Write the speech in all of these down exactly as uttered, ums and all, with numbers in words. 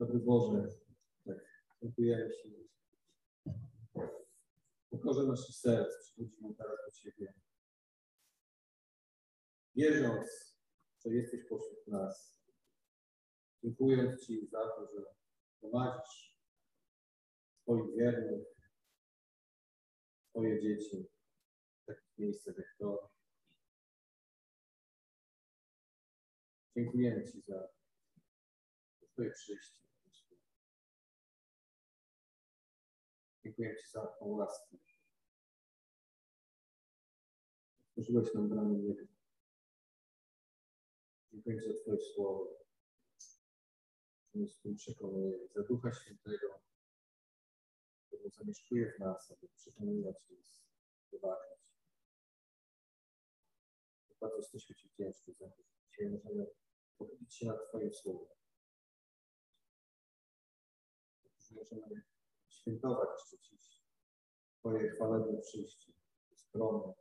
Dobry Boże, tak, dziękujemy Ci. Pokorze naszych serc przychodzimy teraz do Ciebie. Wierząc, że jesteś pośród nas, dziękuję Ci za to, że prowadzisz Twoich wiernych, Twoje dzieci w takich miejscach jak to. Dziękujemy Ci za Twoje przyjście. Dziękuję Ci za tą łaskę. Otworzyłeś nam bramy nieba. Dziękuję Ci za Twoje słowo. My z tym przekonujemy. Za Ducha Świętego, który zamieszkuje w nas, aby przekonywać nas, uważać. Bardzo jesteśmy Ci wdzięczni za to, że dzisiaj możemy pochylić się nad Twoim słowem. Możemy świętować jeszcze dziś Twoje chwalebne przyjście, skromne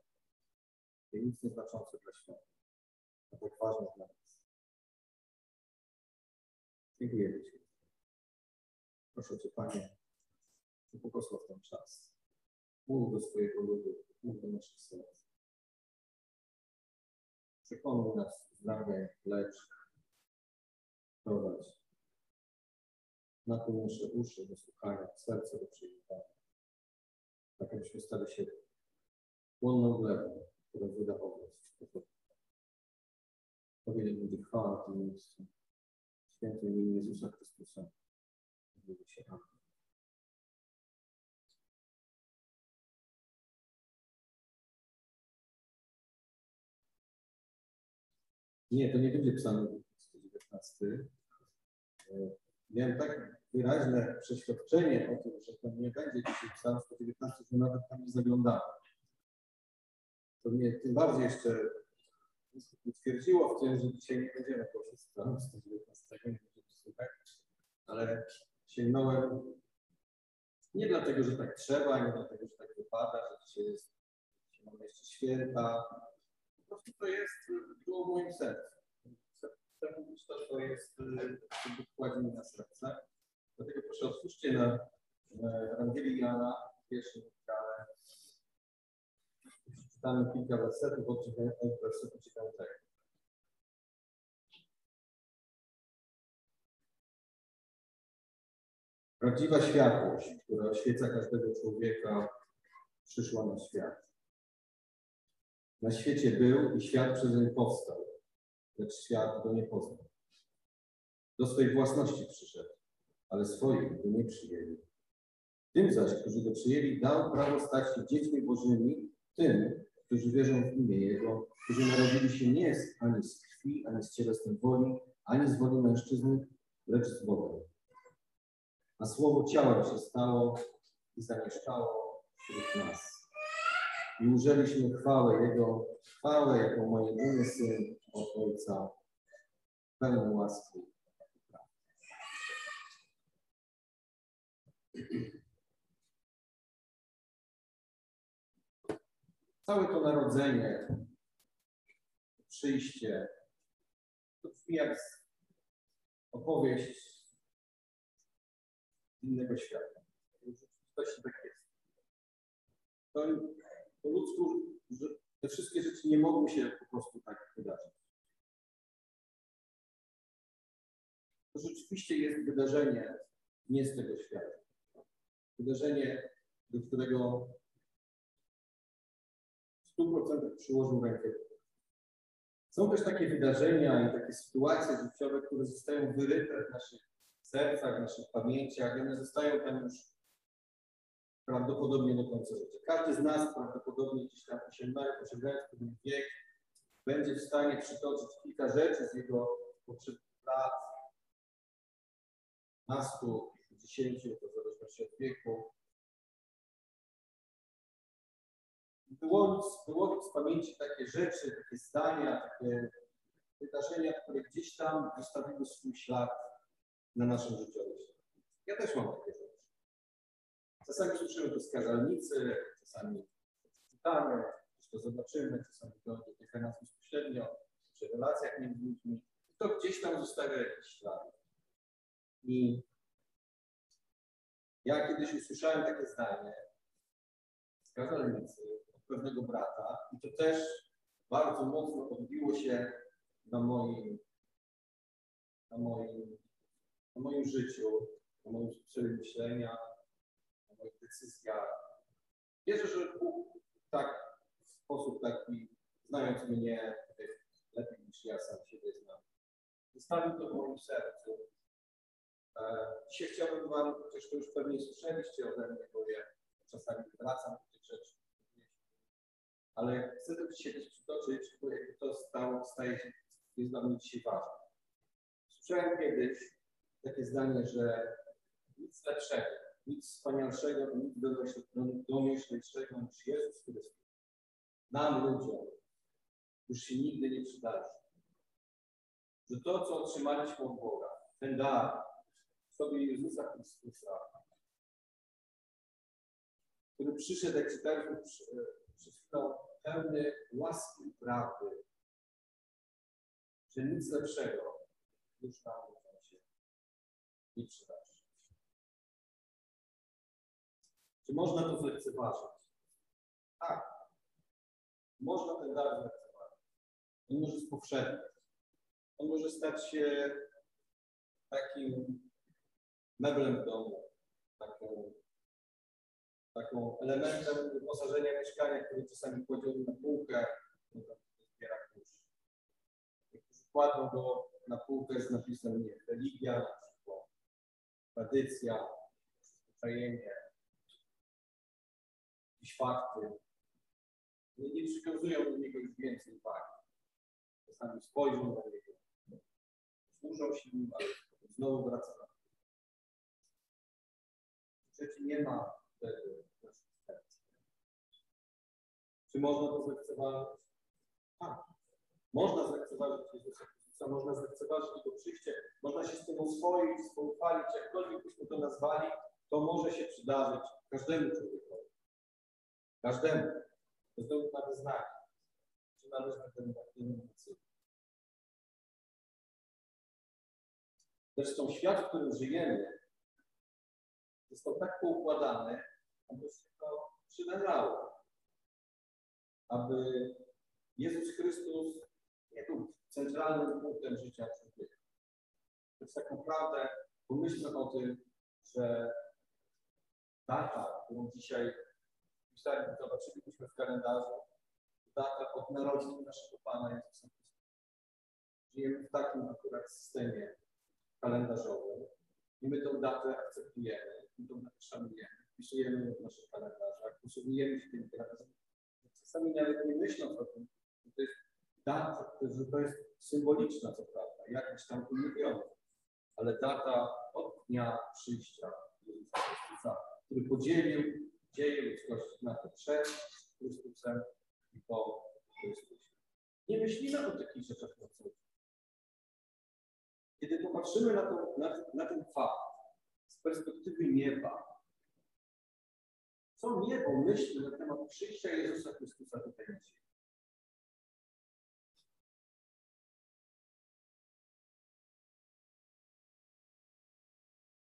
i nic nieznaczące dla świata, a tak ważne dla nas. Dziękujemy Ci. Proszę Cię, Panie, błogosław ten czas. Mów do swojego ludu, mów do naszych serc. Przekonuj nas zdanie, lecz prowadź. Nakłon nasze uszy do słuchania, serce do przyjmowania. Tak abyśmy stali się płonną glebą, która wyda owoc. Powiedzieć będzie chwała na tym miejscu. Świętym imieniu Jezusa Chrystusa. Mówię się amen. Nie, to nie będzie psalm sto dziewiętnasty. Miałem tak wyraźne przeświadczenie o tym, że to nie będzie dzisiaj psalm sto dziewiętnasty, że nawet tam nie zaglądałem. To mnie tym bardziej jeszcze utwierdziło w tym, że dzisiaj nie będziemy pośród psalm sto dziewiętnasty, nie będziemy słuchać, ale sięgnąłem nie dlatego, że tak trzeba, nie dlatego, że tak wypada, że dzisiaj jest, że mamy jeszcze święta. Po prostu to jest, było w moim sercu. To, to jest, co Bóg kładzie mi na serce. Dlatego proszę, otwórzcie na Ewangelii Jana, pierwszym rozdziale. Czytamy kilka wersetów, od wersetu dziewiątego. Prawdziwa światłość, która oświeca każdego człowieka, przyszła na świat. Na świecie był i świat przez nią powstał. Lecz świat go nie poznał. Do swej własności przyszedł, ale swoich go nie przyjęli. Tym zaś, którzy go przyjęli, dał prawo stać się dziećmi Bożymi, tym, którzy wierzą w imię Jego, którzy narodzili się nie z, ani z krwi, ani z cielesnej woli, ani z woli mężczyzny, lecz z Bogiem. A słowo ciała się stało i zamieszkało wśród nas. I ujrzeliśmy chwałę Jego, chwałę, jaką ma jedyny Syn od Ojca, pełną łaski. Całe to narodzenie, to przyjście, to brzmi jak opowieść innego świata. To się tak jest. To po ludzku, że te wszystkie rzeczy nie mogą się po prostu tak wydarzyć. To rzeczywiście jest wydarzenie nie z tego świata. Wydarzenie, do którego w stu procentach przyłożył rękę. Są też takie wydarzenia i takie sytuacje życiowe, które zostają wyryte w naszych sercach, w naszych pamięciach. One zostają tam już prawdopodobnie do końca życia. Każdy z nas prawdopodobnie gdzieś tam osiemnasty, osiemnasty wiek będzie w stanie przytoczyć kilka rzeczy z jego poprzednich lat, dwunastu, dziesięciu, to w zależności od wieku. Wyłonić, wyłonić z pamięci takie rzeczy, takie zdania, takie wydarzenia, które gdzieś tam zostawiły swój ślad na naszym życiu. Ja też mam takie rzeczy. Czasami słyszymy to z kazalnicy, czasami czytamy, coś to zobaczymy, czasami to dotyka nas bezpośrednio, przy relacjach między ludźmi. To gdzieś tam zostawia jakiś ślad. I Ja kiedyś usłyszałem takie zdanie z kazalnicy od pewnego brata i to też bardzo mocno odbiło się na moim, na moim, na moim życiu, na moich przemyśleniach, na moich decyzjach. Wierzę, że Bóg tak w sposób taki, znając mnie lepiej niż ja sam siebie znam, zostawił to w moim sercu. Dzisiaj chciałbym wam, chociaż to już pewnie słyszeliście ode mnie, bo ja czasami wracam do tych rzeczy, ale chcę to dzisiaj też przytoczyć, bo jakby to stało, staje się, jest dla mnie dzisiaj ważne. Słyszałem kiedyś takie zdanie, że nic lepszego, nic wspanialszego, nic domyślniejszego niż Jezus Chrystus nam, ludziom, już się nigdy nie przydarzy. Że to, co otrzymaliśmy od Boga, ten dar, sobie Jezusa Chrystusa, który przyszedł, jak czytaliśmy przez chwilę, pełny łaski i prawdy, że nic lepszego już nam się nie przydarzy. Czy można to zlekceważyć? Tak. Można ten dar zlekceważyć. On może spowszedniać. On może stać się takim meblem w domu, taką, taką elementem wyposażenia mieszkania, który czasami kładziemy na półkę, no to zbiera kurz. Niektórzy kładą go na półkę z napisem, nie, religia, na przykład, tradycja, przyzwyczajenie, jakieś fakty. Nie, nie przywiązują do niego już więcej uwagi. Czasami spojrzą na niego, służą się nim, ale znowu wracają. Przecież nie ma wtedy naszych serc. Czy można to zlekceważyć? Tak. Można zlekceważyć Jezusa Chrystusa, można zlekceważyć Jego przyjście, można się z tym oswoić, spoufalić, jakkolwiek byśmy to nazwali, to może się przydarzyć każdemu człowiekowi. Każdemu. Bez względu na wyznanie. Czy należy do denominacji. Zresztą świat, w którym żyjemy, został tak poukładany, aby się to przynależało. Aby Jezus Chrystus nie był centralnym punktem życia człowieka. Więc tak naprawdę pomyślmy o tym, że data, którą dzisiaj zobaczyliśmy w kalendarzu, data od narodzin naszego Pana Jezusa Chrystusa. Żyjemy w takim akurat systemie kalendarzowym. I my tę datę akceptujemy, my tę datę szanujemy, wpisujemy ją w naszych kalendarzach, posługujemy się tymi kalendarzami. Czasami nawet nie myśląc o tym, że to jest data, że to jest symboliczna, co prawda, jakaś tam umówiona, ale data od dnia przyjścia Jezusa Chrystusa, który podzielił dzieje ludzkości na to przed Chrystusem i po Chrystusie. Nie myślimy o takich rzeczach na co dzień. Kiedy popatrzymy na, to, na, na ten fakt z perspektywy nieba, co niebo myśli na temat przyjścia Jezusa Chrystusa tutaj na ziemię?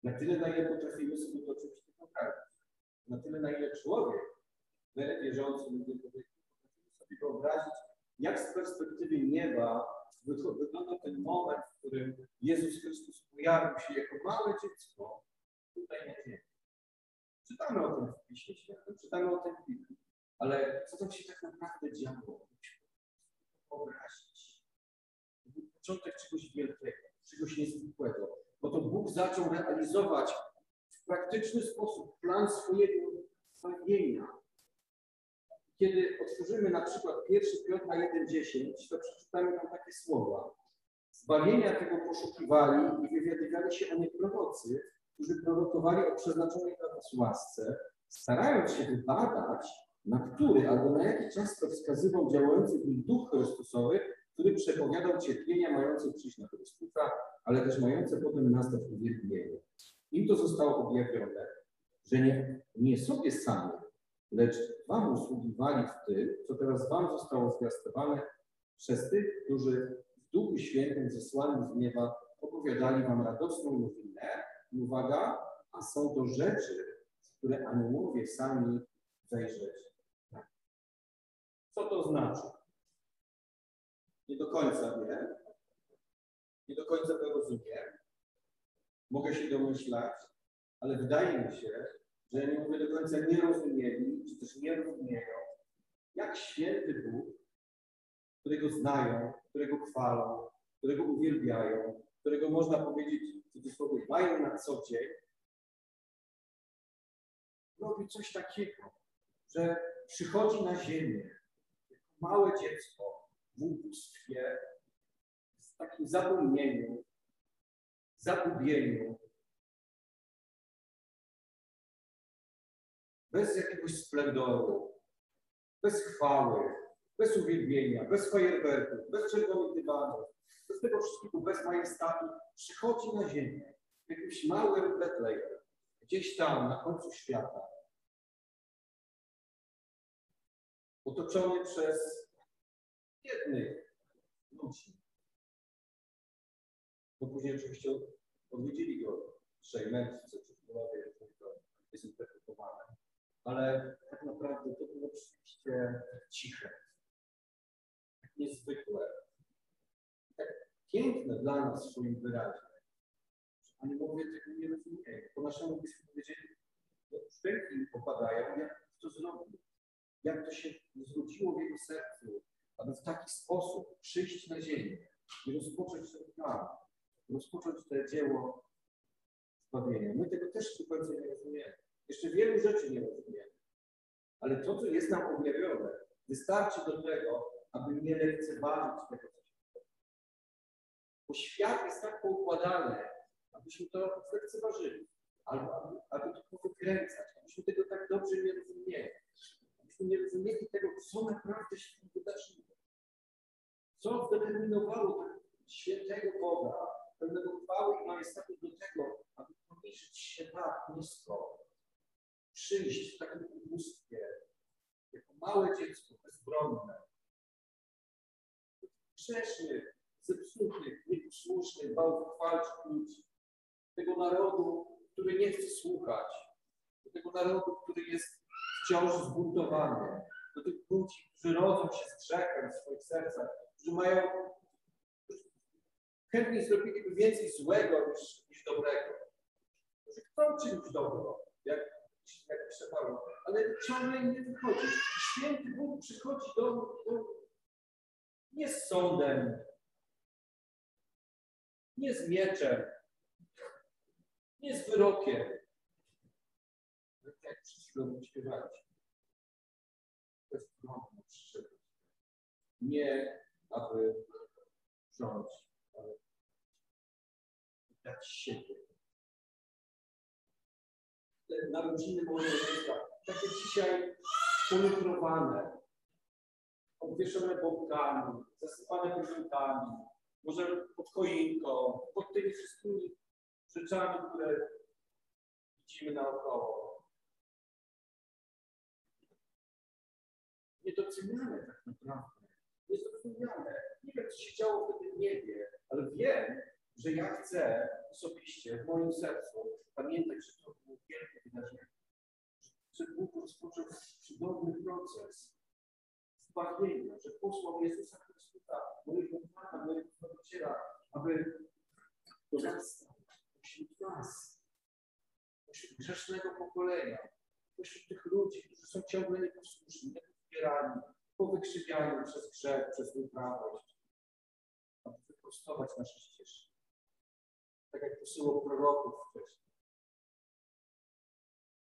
Na tyle, na ile potrafimy sobie to oczywiście wyobrazić. Na tyle, na ile człowiek, my wierzący ludzie, potrafimy sobie wyobrazić, jak z perspektywy nieba wygląda ten moment, w którym Jezus Chrystus pojawił się jako małe dziecko tutaj na ziemi. Czytamy o tym w Piśmie Świętym, czytamy o tym w Biblii, ale co tam się tak naprawdę działo? Musimy wyobrazić. To był początek czegoś wielkiego, czegoś niezwykłego, bo to Bóg zaczął realizować w praktyczny sposób plan swojego zbawienia. Kiedy otworzymy na przykład pierwszy Piotra jeden dziesięć, to przeczytamy tam takie słowa. Zbawienia tego poszukiwali i wywiadywali się o nie prorocy, którzy prorokowali o przeznaczonej dla nas łasce, starając się wybadać, na który albo na jaki czas to wskazywał działający w nim Duch Chrystusowy, który przepowiadał cierpienia mające przyjść na Chrystusa, ale też mające potem nastać uwielbienie. Im to zostało objawione, że nie, nie sobie sami, lecz wam usługiwali w tym, co teraz wam zostało zwiastowane przez tych, którzy w Duchu Świętym zesłani z nieba opowiadali wam radosną nowinę, uwaga, a a są to rzeczy, które aniołowie sami zajrzeć. Co to znaczy? Nie do końca wiem. Nie do końca to rozumiem. Mogę się domyślać, ale wydaje mi się, że aniołowie do końca nie rozumieli, czy też nie rozumieją, jak święty Bóg, którego znają, którego chwalą, którego uwielbiają, którego można powiedzieć, w cudzysłowie, mają na co dzień, robi coś takiego, że przychodzi na ziemię jako małe dziecko w ubóstwie, w takim zapomnieniu, zagubieniu, bez jakiegoś splendoru, bez chwały, bez uwielbienia, bez fajerwerków, bez czerwonych dywanów, bez tego wszystkiego, bez majestatu, przychodzi na ziemię w jakimś małym Betlejem, gdzieś tam, na końcu świata, otoczony przez biednych ludzi. No później oczywiście odwiedzili go trzej mędrcy, czy królowie, to jest interpretowane, ale tak naprawdę to było oczywiście ciche, tak niezwykłe, tak piękne dla nas w swoim wyrazie. Oni mówią, tego nie rozumieją. Po naszemu byśmy powiedzieli, że szpęki popadają, jak to zrobił, jak to się zwróciło w jego sercu, aby w taki sposób przyjść na ziemię i rozpocząć ten plan, rozpocząć to dzieło zbawienia. My tego też do końca nie rozumiemy. Jeszcze wielu rzeczy nie rozumiemy. Ale to, co jest nam objawione, wystarczy do tego, aby nie lekceważyć tego, co się dzieje. Bo świat jest tak poukładany, abyśmy to zlekceważyli, albo aby, aby to powykręcać, abyśmy tego tak dobrze nie rozumieli, abyśmy nie rozumieli tego, co naprawdę się wydarzyło, co zdeterminowało świętego Boga, pełnego chwały i majestatu do tego, aby poniżyć się tak nisko, przyjść w takim ubóstwie, jako małe dziecko bezbronne, grzesznych, zepsutych, nieposłusznych, bałwochwalczych ludzi, tego narodu, który nie chce słuchać, do tego narodu, który jest wciąż zbuntowany, do tych ludzi, którzy rodzą się z grzechem w swoich sercach, którzy mają, chętnie zrobiliby więcej złego niż, niż dobrego, którzy chcą czynić dobro, jak, jak pisze Paweł, ale ciągle nie wychodzi. Święty Bóg przychodzi do nich nie z sądem, nie z mieczem, nie z wyrokiem. Jak przed chwilą śpiewaliśmy. Bez problemu przyszedł. Nie, aby rządzić, ale dać siebie. Te narodziny mojego życia, takie dzisiaj polutrowane, obwieszone bobkami, zasypane prezentami, może pod choinką, pod tymi wszystkimi rzeczami, które widzimy naokoło. Nie doceniamy tak naprawdę. Nie zrozumiane. Nie wiem, co się działo wtedy w niebie, ale wiem, że ja chcę osobiście w moim sercu pamiętać, że to było wielkie wydarzenie. Że Bóg rozpoczął cudowny proces zbawienia, że posłał Jezusa Chrystusa, mojego Pana, mojego Zbawiciela, aby dorastał pośród nas, pośród grzesznego pokolenia, pośród tych ludzi, którzy są ciągle nieposłuszni, niepopierani, powykrzywiani przez grzech, przez nieprawość, aby wyprostować nasze ścieżki. Tak jak posyłał proroków wcześniej.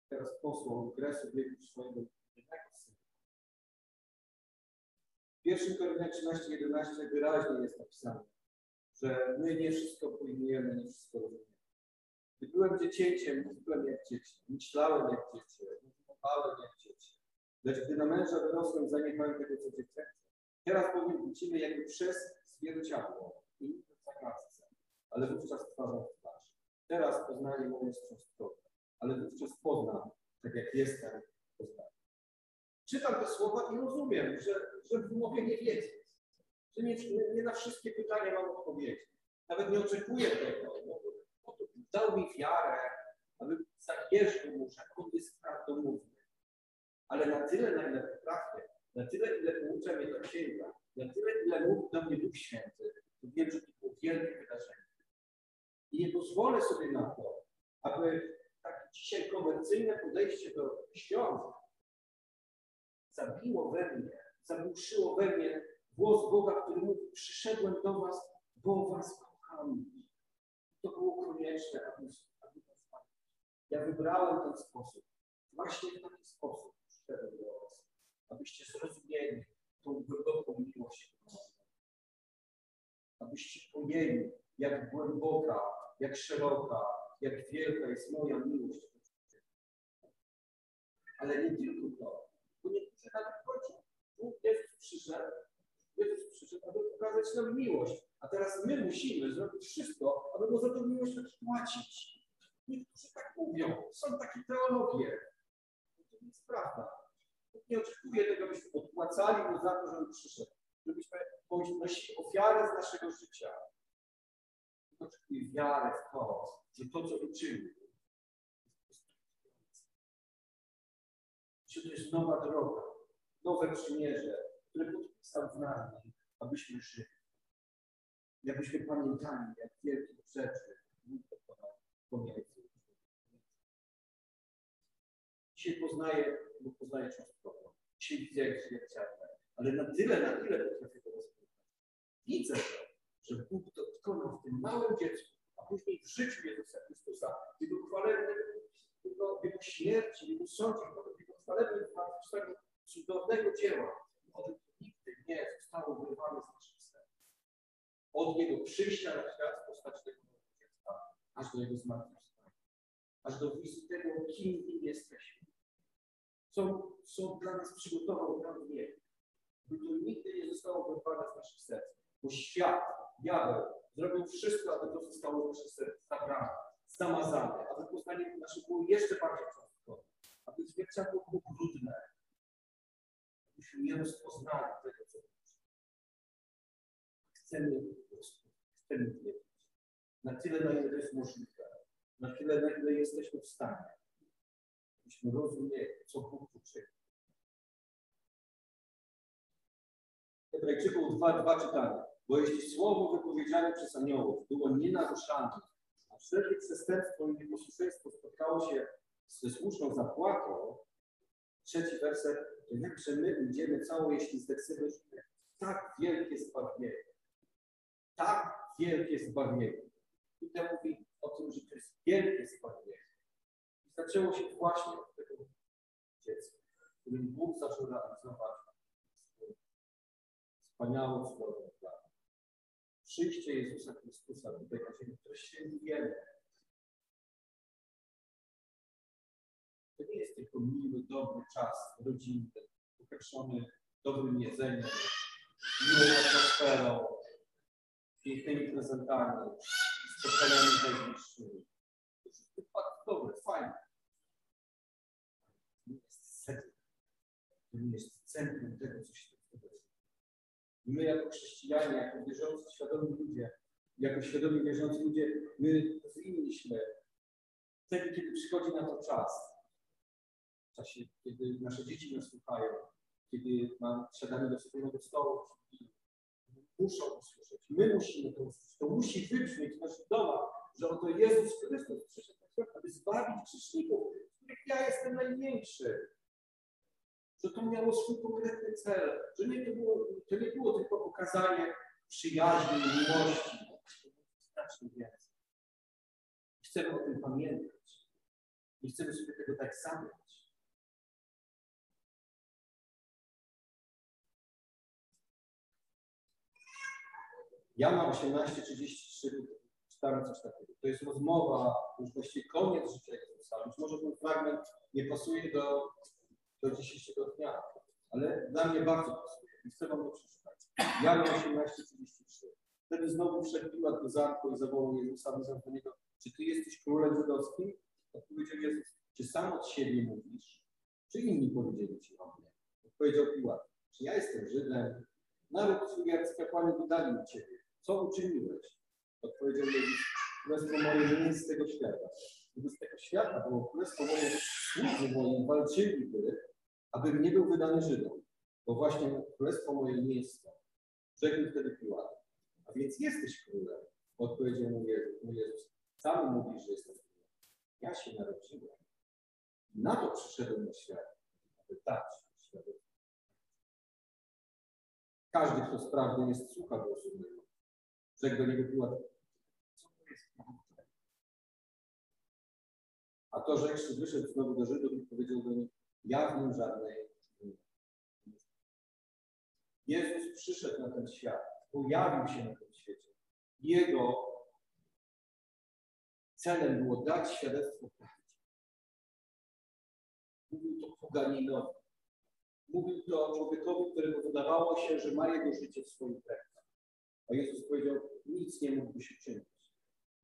Teraz posłał Kresu wieku swojego jednego syna. W pierwszym Koryntian trzynaście jedenaście wyraźnie jest napisane, że my nie wszystko pojmujemy, nie wszystko rozumiemy. Gdy byłem dziecięciem, mówiłem jak dziecię, myślałem jak dziecię, mówiłem jak dziecię. Lecz gdy na męża wyrosłem, zaniechałem tego, co dziecię. Teraz bowiem widzimy jakby przez zwierciadło i nie w zagadce, ale wówczas twarzą w twarz. Teraz poznanie moje jest cząstkowe, ale wówczas poznam, tak jak jestem, poznam. Czytam te słowa i rozumiem, że, że w umowie nie wiedzieć, że nie, nie na wszystkie pytania mam odpowiedzi. Nawet nie oczekuję tego, bo dał mi wiarę, aby zabierzmy mu, że on jest prawdomówny. Ale na tyle, na ile potrafię, na tyle, ile poucza mnie ta księga, na tyle, ile mówi do mnie Duch Święty, to wiem, że to było wielkie wydarzenie. I nie pozwolę sobie na to, aby takie dzisiaj komercyjne podejście do świąt zabiło we mnie, zagłuszyło we mnie głos Boga, który mówi: przyszedłem do was, bo was kocham. To było konieczne, aby to wpadło. Ja wybrałem ten sposób, właśnie w taki sposób przyszedłem do was, abyście zrozumieli tą głęboką miłość, abyście pojęli, jak głęboka, jak szeroka, jak wielka jest moja miłość. Ale nie tylko to, bo niektórzy nawet chodzi. Bóg Jezus przyszedł, Jezus przyszedł, aby pokazać nam miłość. A teraz my musimy zrobić wszystko, aby go za tą miłość płacić. Niektórzy tak mówią, są takie teologie. To nie jest prawda. Bóg nie oczekuje tego, abyśmy odpłacali mu za to, że on przyszedł. Żebyśmy ponosili ofiarę z naszego życia. Oczekuje wiarę w to, że to, co uczynił, że to jest nowa droga, nowe przymierze, które podpisał w nami, abyśmy żyli. I abyśmy pamiętali, jak wielkie rzeczy Bóg dokonał pomiędzy. Dzisiaj poznaję, bo poznaję cząstkowo. Dzisiaj widzę, jak zwierciadle, ale na tyle, na ile potrafię to rozpoznać. Widzę to, że Bóg dokonał w tym małym dziecku, a później w życiu Jezusa Chrystusa, w jego chwalebnym, w jego śmierci, w jego sądzie, w jego chwalebnym zmartwychwstaniu cudownego dzieła. On nigdy nie został wyrwany z naszych serc. Od jego przyjścia na świat w postaci tego dziecka, aż do jego zmartwychwstania, aż do wizji tego, kim nim jesteśmy. Co, co dla nas przygotował nam wiek, by to nigdy nie zostało wyrwane z naszych serc. Bo świat, diabeł, zrobił wszystko, aby to zostało nasze serce zabrane, zamazane, aby poznanie nasze było jeszcze bardziej cząstkowe, aby zwierciadło było brudne, abyśmy nie rozpoznali tego, co jest. Chcemy wierzyć, chcemy wierzyć. Na tyle, na ile to jest możliwe, na tyle, na ile jesteśmy w stanie, abyśmy rozumieli, co Bóg uczynił. Hebrajczyków dwa dwa czytanie. Bo jeśli słowo wypowiedziane przez aniołów było nienaruszane, a wszelkie przestępstwo i nieposłuszeństwo spotkało się ze słuszną zapłatą, trzeci werset, to jakże my idziemy cało, jeśli zdecydujemy tak wielkie zbawienie. Tak wielkie zbawienie. Tutaj mówi o tym, że to jest wielkie zbawienie. I zaczęło się właśnie od tego dziecka, którym Bóg zaczął realizować wspaniałą cudowną plan. Przyjście Jezusa Chrystusa do tego ziemi, które się wiemy. To nie jest tylko miły, dobry czas rodzinny, upieczony dobrym jedzeniem, miłą atmosferą, pięknymi prezentami, spotkaniami najbliższymi. To jest bardzo dobre, fajne. To nie jest centrum. To nie jest centrum tego, co się I my jako chrześcijanie, jako wierzący, świadomi ludzie, jako świadomi wierzący ludzie, my powinniśmy wtedy, kiedy przychodzi na to czas, w czasie, kiedy nasze dzieci nas słuchają, kiedy mam, siadamy do wspólnego stołu, muszą usłyszeć, my musimy to usłyszeć, to musi wybrzmieć w naszych domach, że oto Jezus Chrystus przyszedł na świat, aby zbawić grzeszników, z których ja jestem największy. Że to miało swój konkretny cel, że nie to, było, to nie było tylko pokazanie przyjaźni, miłości. Znacznie więcej. Chcemy o tym pamiętać. Nie chcemy sobie tego tak zamknąć. Jana osiemnaście trzydzieści trzy czytamy coś takiego. To jest rozmowa, już właściwie koniec życia Jezusa. Być może ten fragment nie pasuje do do dzisiejszego dnia, ale dla mnie bardzo pasuje i chcę wam to przeczytać. Jana osiemnaście trzydzieści trzy. Wtedy znowu wszedł Piłat do zamku i zawołał Jezusa, mówiąc do niego: czy ty jesteś królem żydowskim? Odpowiedział Jezus: czy sam od siebie mówisz? Czy inni powiedzieli ci o mnie? Odpowiedział Piłat: czy ja jestem Żydem? Naród twój arcykapłani wydali mi ciebie. Co uczyniłeś? Odpowiedział Jezus: królestwo moje nie jest z tego świata. żeby z tego świata było królestwo moje, słudzy moi walczyliby, abym nie był wydany Żydom, bo właśnie królestwo moje nie jest to. Rzekł wtedy Piłat: a więc jesteś królem? Odpowiedział mu Jezus: sam mówisz, że jestem królem. Ja się narodziłem. Na to przyszedłem na świat, aby dać świadectwo. Każdy, kto sprawny jest, słucha głosu mojego. Rzekł do niego Piłat: co to jest prawda? A to rzekł, wyszedł znowu do Żydów i powiedział do nich: ja w nim żadnej nie. Jezus przyszedł na ten świat, pojawił się na tym świecie. Jego celem było dać świadectwo prawdzie. Mówił to poganinowi. Mówił to człowiekowi, któremu wydawało się, że ma jego życie w swoich rękach. A Jezus powiedział: nic nie mógłby się czynić.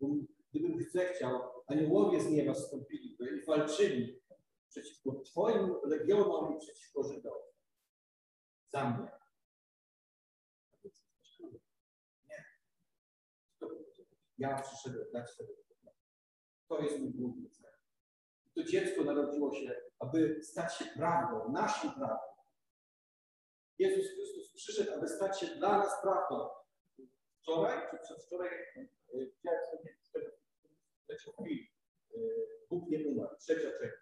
Bo gdybym zechciał, aniołowie z nieba zstąpiliby i walczyli przeciwko twoim legionom i przeciwko Żydom. Za mnie. Nie. Ja przyszedłem dać sobie to. To jest mój główny cel. To dziecko narodziło się, aby stać się prawdą, naszą prawdą. Jezus Chrystus przyszedł, aby stać się dla nas prawdą. Wczoraj czy przedwczoraj widziałem sobie cztery film. Bóg nie umarł. Trzecia część.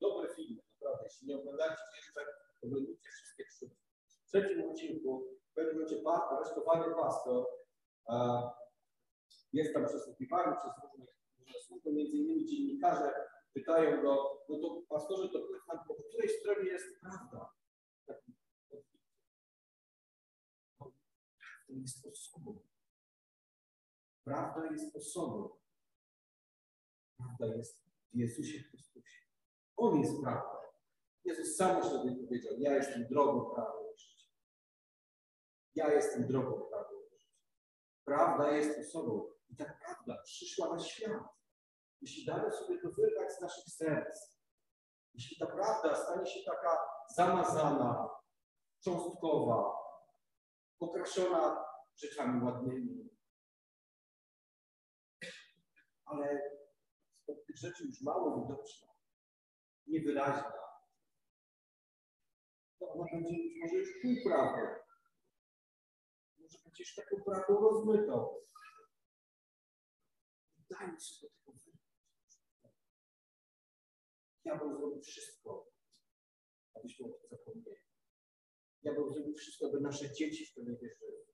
Dobre filmy, naprawdę. Jeśli nie oglądacie jeszcze, oglądajcie wszystkie trzy. W trzecim odcinku w pewnym momencie aresztowany pastor a, jest tam przesłuchiwany przez różnych służb, między innymi dziennikarze pytają go: no to pastorze, to po której stronie jest prawda? Prawda jest osobą. Prawda jest osobą. Prawda jest w Jezusie Chrystusie. On jest prawdą. Jezus sam już sobie powiedział: ja jestem drogą, prawdą i życiem. Ja jestem drogą, prawdą i życiem. Prawda jest osobą. I ta prawda przyszła na świat. Jeśli damy sobie to wyrwać z naszych serc, jeśli ta prawda stanie się taka zamazana, cząstkowa, pokraszona rzeczami ładnymi, ale od tych rzeczy już mało widoczna, niewyraźna, to ona będzie być może już półprawdą. Może będzie już taką prawdą rozmytą. Dajmy sobie tego wyraźnie. Diabeł zrobił wszystko, abyśmy o tym zapomnieli. Diabeł zrobił wszystko, aby nasze dzieci w to nie wierzyły.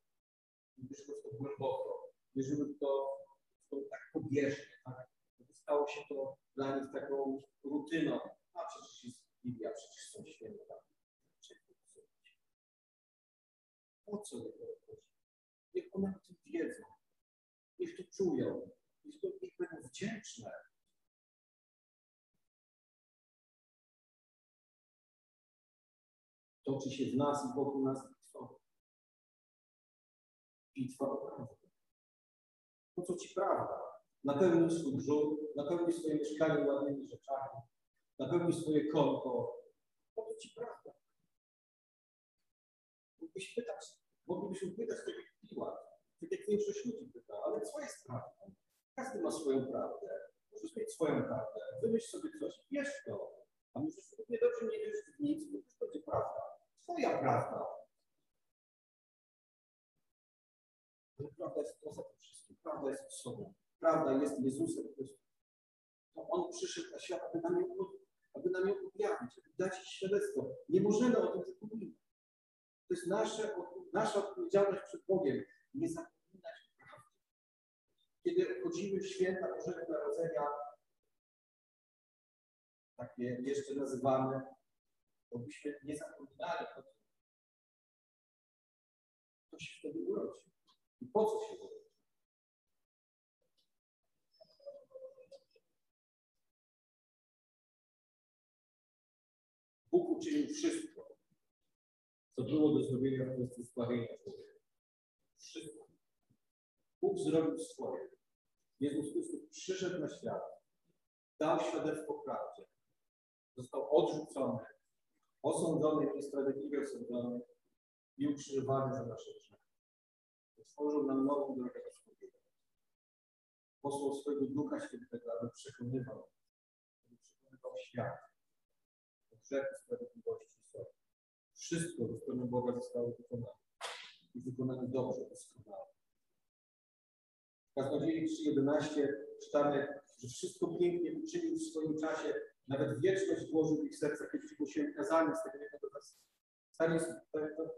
Wierzyły w to głęboko. Wierzyły w to, w to tak pobieżnie, tak? Stało się to dla nich taką rutyną. A przecież jest Biblia, przecież są święta. Po co do tego chodzi? Niech one o tym wiedzą. Niech to czują. Niech, to, niech będą wdzięczne. Toczy się w nas i wokół nas bitwa. Bitwa o prawdę. Po co ci prawda? Napełnił swój brzuch, napełnił swoje mieszkanie ładnymi rzeczami, napełnił swoje konto. Powiedz ci prawda. Mógłbyś pytać, moglibyśmy pytać tego Piłat, tak jak większość ludzi pyta, ale co jest prawdą? Każdy ma swoją prawdę. Możesz mieć swoją prawdę. Wymyśl sobie coś, wiesz to. A możesz równie dobrze nie wierzyć w nic, bo to będzie prawda. Twoja prawda. Ale prawda jest poza tym wszystkim. Prawda jest osobą. Prawda jest Jezusem Chrystusem. To On przyszedł na świat, aby nam ją, aby nam ją objawić, aby dać świadectwo. Nie możemy o tym zapominać. To jest nasze, nasza odpowiedzialność przed Bogiem. Nie zapominać prawdy. Kiedy obchodzimy święta Bożego Narodzenia, tak je jeszcze nazywamy, to byśmy nie zapominali o tym. To się wtedy urodzi. I po co się urodzi? Bóg uczynił wszystko, co było do zrobienia w kwestii zbawienia człowieka. Wszystko. Bóg zrobił swoje. Jezus Chrystus przyszedł na świat, dał świadectwo prawdzie. Został odrzucony, osądzony, niesprawiedliwie osądzony i ukrzyżowany za nasze grzechy. Otworzył nam nową drogę do zbawienia. posłał swojego Ducha Świętego, aby przekonywał, aby przekonywał świat o grzechu, sprawiedliwości i sądzie. Wszystko do strony Boga zostało wykonane i wykonane dobrze, doskonale. W Kaznodziei trzy jedenaście czytamy, że wszystko pięknie uczynił w swoim czasie, nawet wieczność złożył w ich sercach, kiedy głosili kazanie z tego jednego nas.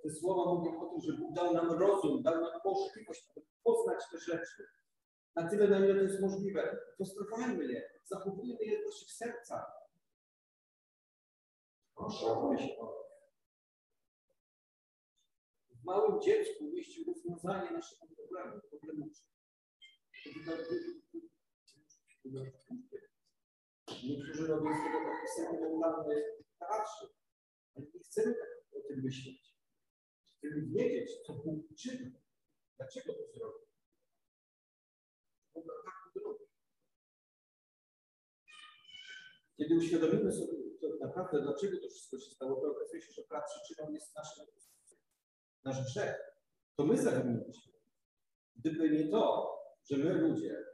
Te słowa mówią o tym, że Bóg dał nam rozum, dał nam możliwość, aby poznać te rzeczy. Na tyle, na ile to jest możliwe. Postrofajmy je, zachowujmy je w naszych sercach. Proszamy się o to. W małym dziecku mieści rozwiązanie naszego problemu, problemu. Niektórzy robią z tego taki sekundarny teatrze, ale nie chcemy tak o tym myśleć. Chcemy wiedzieć, co Bóg czyni, dlaczego to zrobił. Kiedy uświadomimy sobie to naprawdę, dlaczego to wszystko się stało, to okazuje się, że ta przyczyną jest nasza, nasz grzech. To my zawiniliśmy. Gdyby nie to, że my ludzie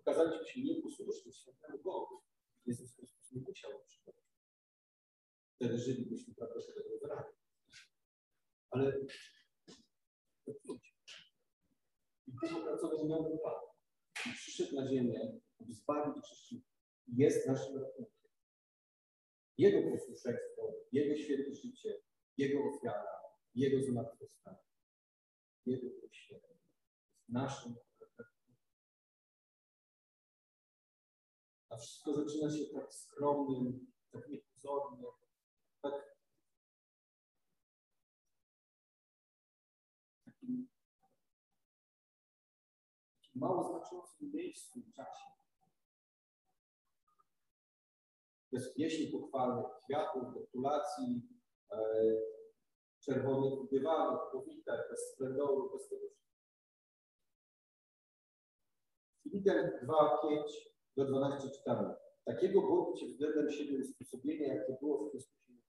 okazaliśmy się nieposłuszni świętemu Bogu, Jezus Chrystus nie musiał przychodzić. Wtedy żylibyśmy prawdopodobnie w raju. Ale to ludzie. I Bóg opracował nowy plan. I przyszedł na ziemię, aby zbawić grzeszników. Jest naszym ratunkiem. Jego posłuszeństwo, Jego święte życie, Jego ofiara, Jego zmartwychwstanie, Jego poświęcenie jest naszym ratunkiem. A wszystko zaczyna się tak skromnym, tak niepozornym, tak takim, takim mało znaczącym miejscu w czasie. Bez pieśni pochwalnych, kwiatów, gratulacji, e, czerwonych dywanów, powitań, bez splendoru, bez tego wszystkiego. Filipian dwa, pięć do dwanaście czytamy. Takiego Bogu Cię względem siebie usposobienia, jakie było w Chrystusie,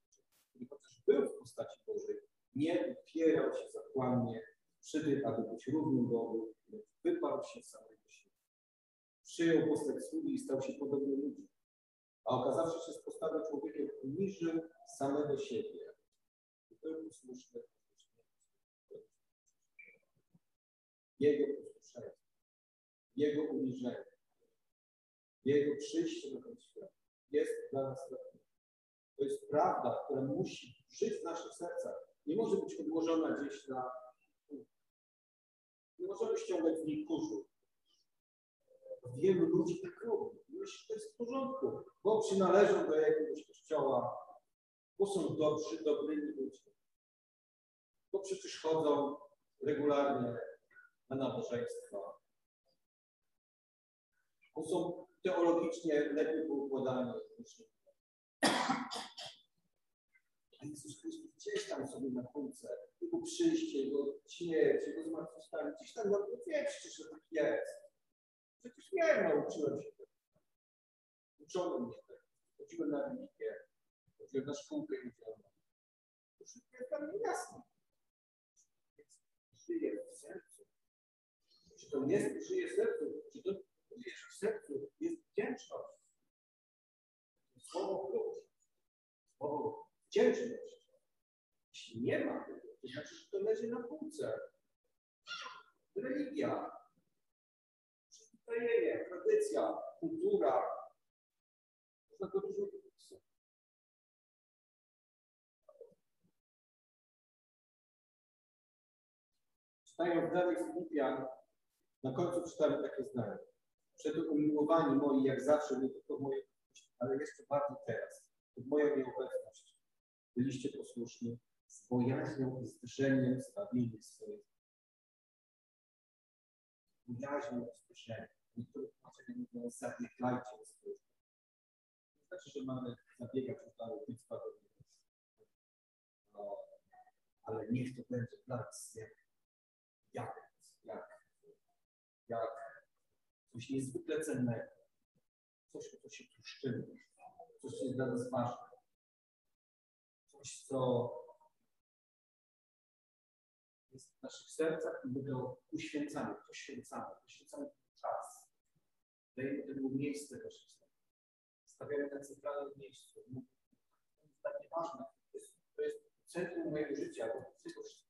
który chociaż był w postaci Bożej, nie upierał się zakłamnie, przybył, aby być równym Bogu, lecz wyparł się samego siebie. Przyjął postać sługi i stał się podobny ludziom. A okazawszy się z postawy człowiekiem, uniżył samego siebie. I to był posłuszny. Jego posłuszeństwo, Jego uniżenie, Jego przyjście na ten świat jest dla nas ratunkiem. To jest prawda, która musi żyć w naszych sercach. Nie może być odłożona gdzieś na... Nie możemy ściągać w niej kurzu. Wielu ludzi tak robi. Myślę, że to jest w porządku, bo przynależą do jakiegoś kościoła, bo są dobrzy, dobrymi ludźmi, bo przecież chodzą regularnie na nabożeństwa, bo są teologicznie lepiej poukładani niż inni. A Jezus Chrystus gdzieś tam sobie na półce, Jego przyjście, Jego śmierć, Jego zmartwychwstanie, gdzieś tam na wiecie, że tak jest. Przecież nie nauczyłem się tego. Uczono mnie tego. Chodziłem na religię, chodziłem na szkółkę i działam. To wszystko jest dla mnie jasne. Żyję w sercu. Czy to nie żyje w sercu? Czy to żyje w sercu? Jest wdzięczność. Słowo klucz. Słowo wdzięczność. Jeśli nie ma tego, to znaczy, że to leży na półce. Religia. Tajenie, tradycja, kultura. Można to dużo wypisać. Czytając dalej z Filipian, na końcu czytamy takie zdanie. Przeto umiłowani moi, jak zawsze, nie tylko w mojej obecności, ale jeszcze bardziej teraz, w mojej nieobecności. Byliście posłuszni, z bojaźnią i z drżeniem stawili swoje. Z bojaźnią i z drżeniem. Niektórych tłumaczeń mówią, zabiegajcie o swoje życie. To znaczy, że mamy zabiegać o dalej być spadowników. No, ale niech to będzie dla nas jak, jak, jak, jak coś niezwykle cennego, coś, o co się troszczymy, coś, co jest dla nas ważne, coś, co jest w naszych sercach i my go uświęcamy, poświęcamy, poświęcamy czas. dajemy temu miejsce korzystne. Stawiamy na centralnym miejscu. To jest tak nieważne. To jest, to jest centrum mojego życia, bo wszystko wszystko.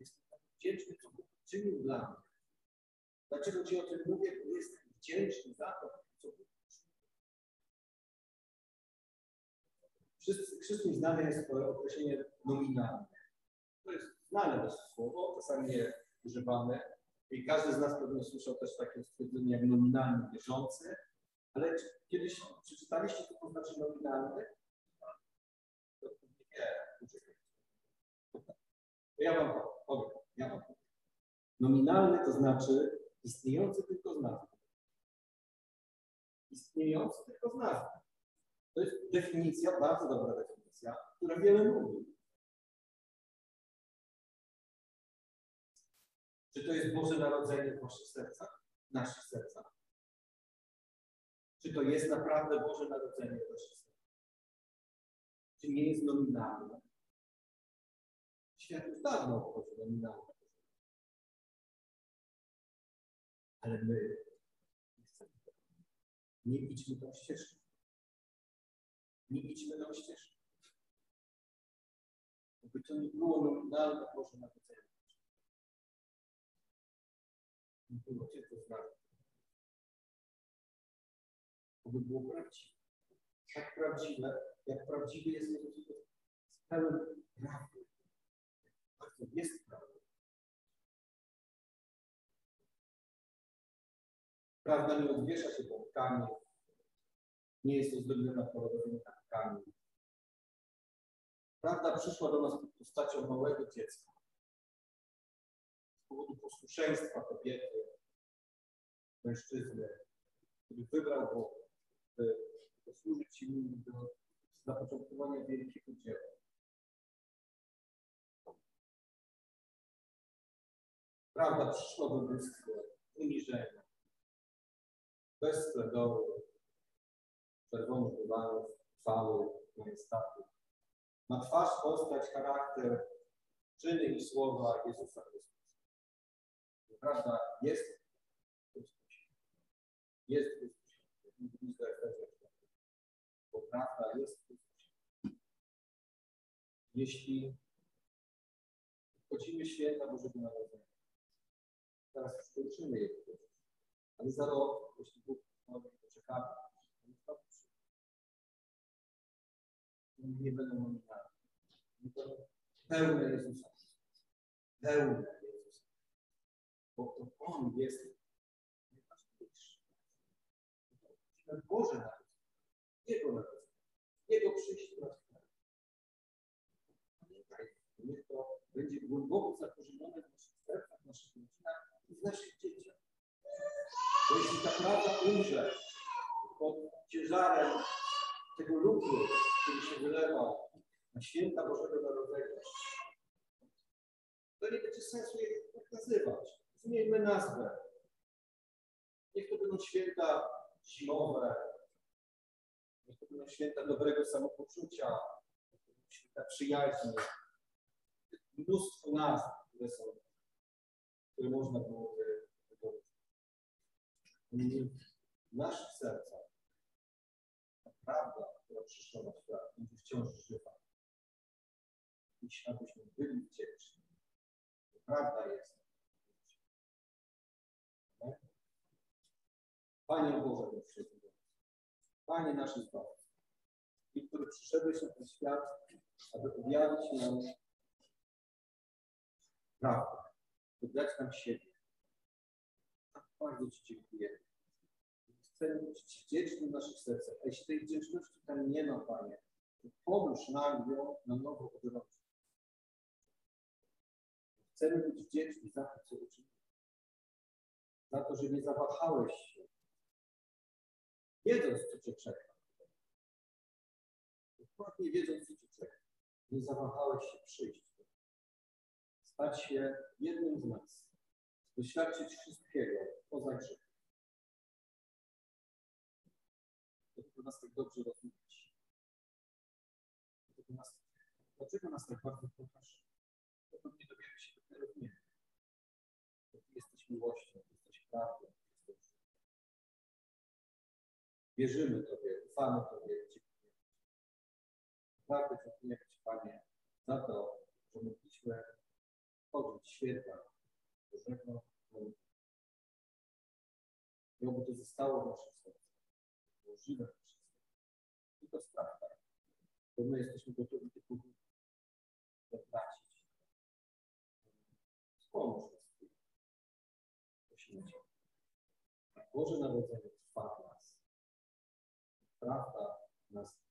Jestem tak wdzięczny, co Bóg czynił dla mnie. Dlaczego Ci o tym mówię? Bo jestem wdzięczny za to, co Bóg czynił. Wszystkim znane jest określenie nominalne. To jest znane to słowo, czasami nie używane. I każdy z nas pewnie słyszał też takie stwierdzenie jak nominalny, bieżący, ale czy kiedyś przeczytaliście, co to znaczy nominalny? To nie, ja wam powiem, ja wam powiem. Nominalny to znaczy istniejący tylko z nazwy. Istniejący tylko z nazwy. To jest definicja, bardzo dobra definicja, która wiele mówi. Czy to jest Boże Narodzenie w naszych sercach? W naszych sercach? Czy to jest naprawdę Boże Narodzenie w naszych sercach? Czy nie jest nominalne? Świat już dawno obchodzi nominalne. Ale my nie chcemy tego. Nie idźmy tą ścieżką. Nie idźmy tą ścieżką. Jakby to nie było nominalne Boże Narodzenie. Było tylko znane. To by było prawdziwe. Tak prawdziwe, jak prawdziwy jest Jezus z pełen prawdy. Tak to jest prawda. Prawda nie odwiesza się połkami. Nie jest uzgodniona porodowymi takami. Prawda przyszła do nas pod postacią małego dziecka. Z powodu posłuszeństwa kobiety, mężczyzny, który wybrał go, by posłużyć im do zapoczątkowania wielkiego dzieła. Prawda przyszła do ludzkiego uniżenia, bez sledowy, czerwonych dywanów, chwały, majestatu. Ma twarz, postać, charakter, czyny i słowa Jezusa Chrystusa. Prawda jest Chrystusie. Jest Chrystusie. Bo prawda jest Chrystusie. Jeśli wchodzimy święta Bożego Narodzenia, teraz przyłączymy je, ale za rok, jeśli Bóg poczekamy, nie będą nominalne. Nie będą pełne Jezusa. Pełne. Bo to On jest najważniejszy. Na Boże Narodzenie, Jego Narodzenie, Jego przyjście na świat. Pamiętajmy, niech to będzie głęboko zakorzenione w naszych sercach, w naszych rodzinach i w naszych dzieciach. Bo jeśli ta prawda umrze pod ciężarem tego ludu, który się wylewa na święta Bożego Narodzenia, to nie będzie sensu jej tak nazywać. Zmieńmy nazwę. Niech to będą święta zimowe, niech to będą święta dobrego samopoczucia, niech to będą święta przyjaźni. Mnóstwo nazw, które są, które można było wydobyć. W naszych sercach ta prawda, która przyszła na świat, będzie wciąż żywa. Dziś, abyśmy byli wdzięczni. To prawda jest. Panie Boże, nasz Wszechmogący, Panie nasz Zbawca, i który przyszedłeś na ten świat, aby objawić nam prawdę, by dać nam siebie. Tak bardzo Ci dziękujemy. Chcemy być Ci wdzięczni w naszych sercach, a jeśli tej wdzięczności tam nie ma, Panie, to pomóż nam ją na nowo odrobić. Chcemy być wdzięczni za to, co uczyniłeś. Za to, że nie zawahałeś się, wiedząc, co Cię czeka. Dokładnie wiedząc, co Cię czeka. Nie zawahałeś się przyjść. Stać się jednym z nas. Doświadczyć wszystkiego poza grzechem. Dlaczego nas tak dobrze rozumiesz? Dlaczego nas, dlaczego nas tak bardzo kochasz? Dlaczego nie dowiemy się, dopiero w niebie. Jesteś miłością. prawdą. Wierzymy Tobie, ufamy Tobie, dziękujemy. Bardzo dziękujemy Ci, Panie, za to, że mogliśmy chodzić święta Bożego. I oby to zostało w naszym sercu, możliwe w naszym sercu. I to sprawdza, bo my jesteśmy gotowi tych ludzi zapłacić. Wspomóż nas. Prosimy Cię. Boże Narodzenie trwa w nas. Prawda nas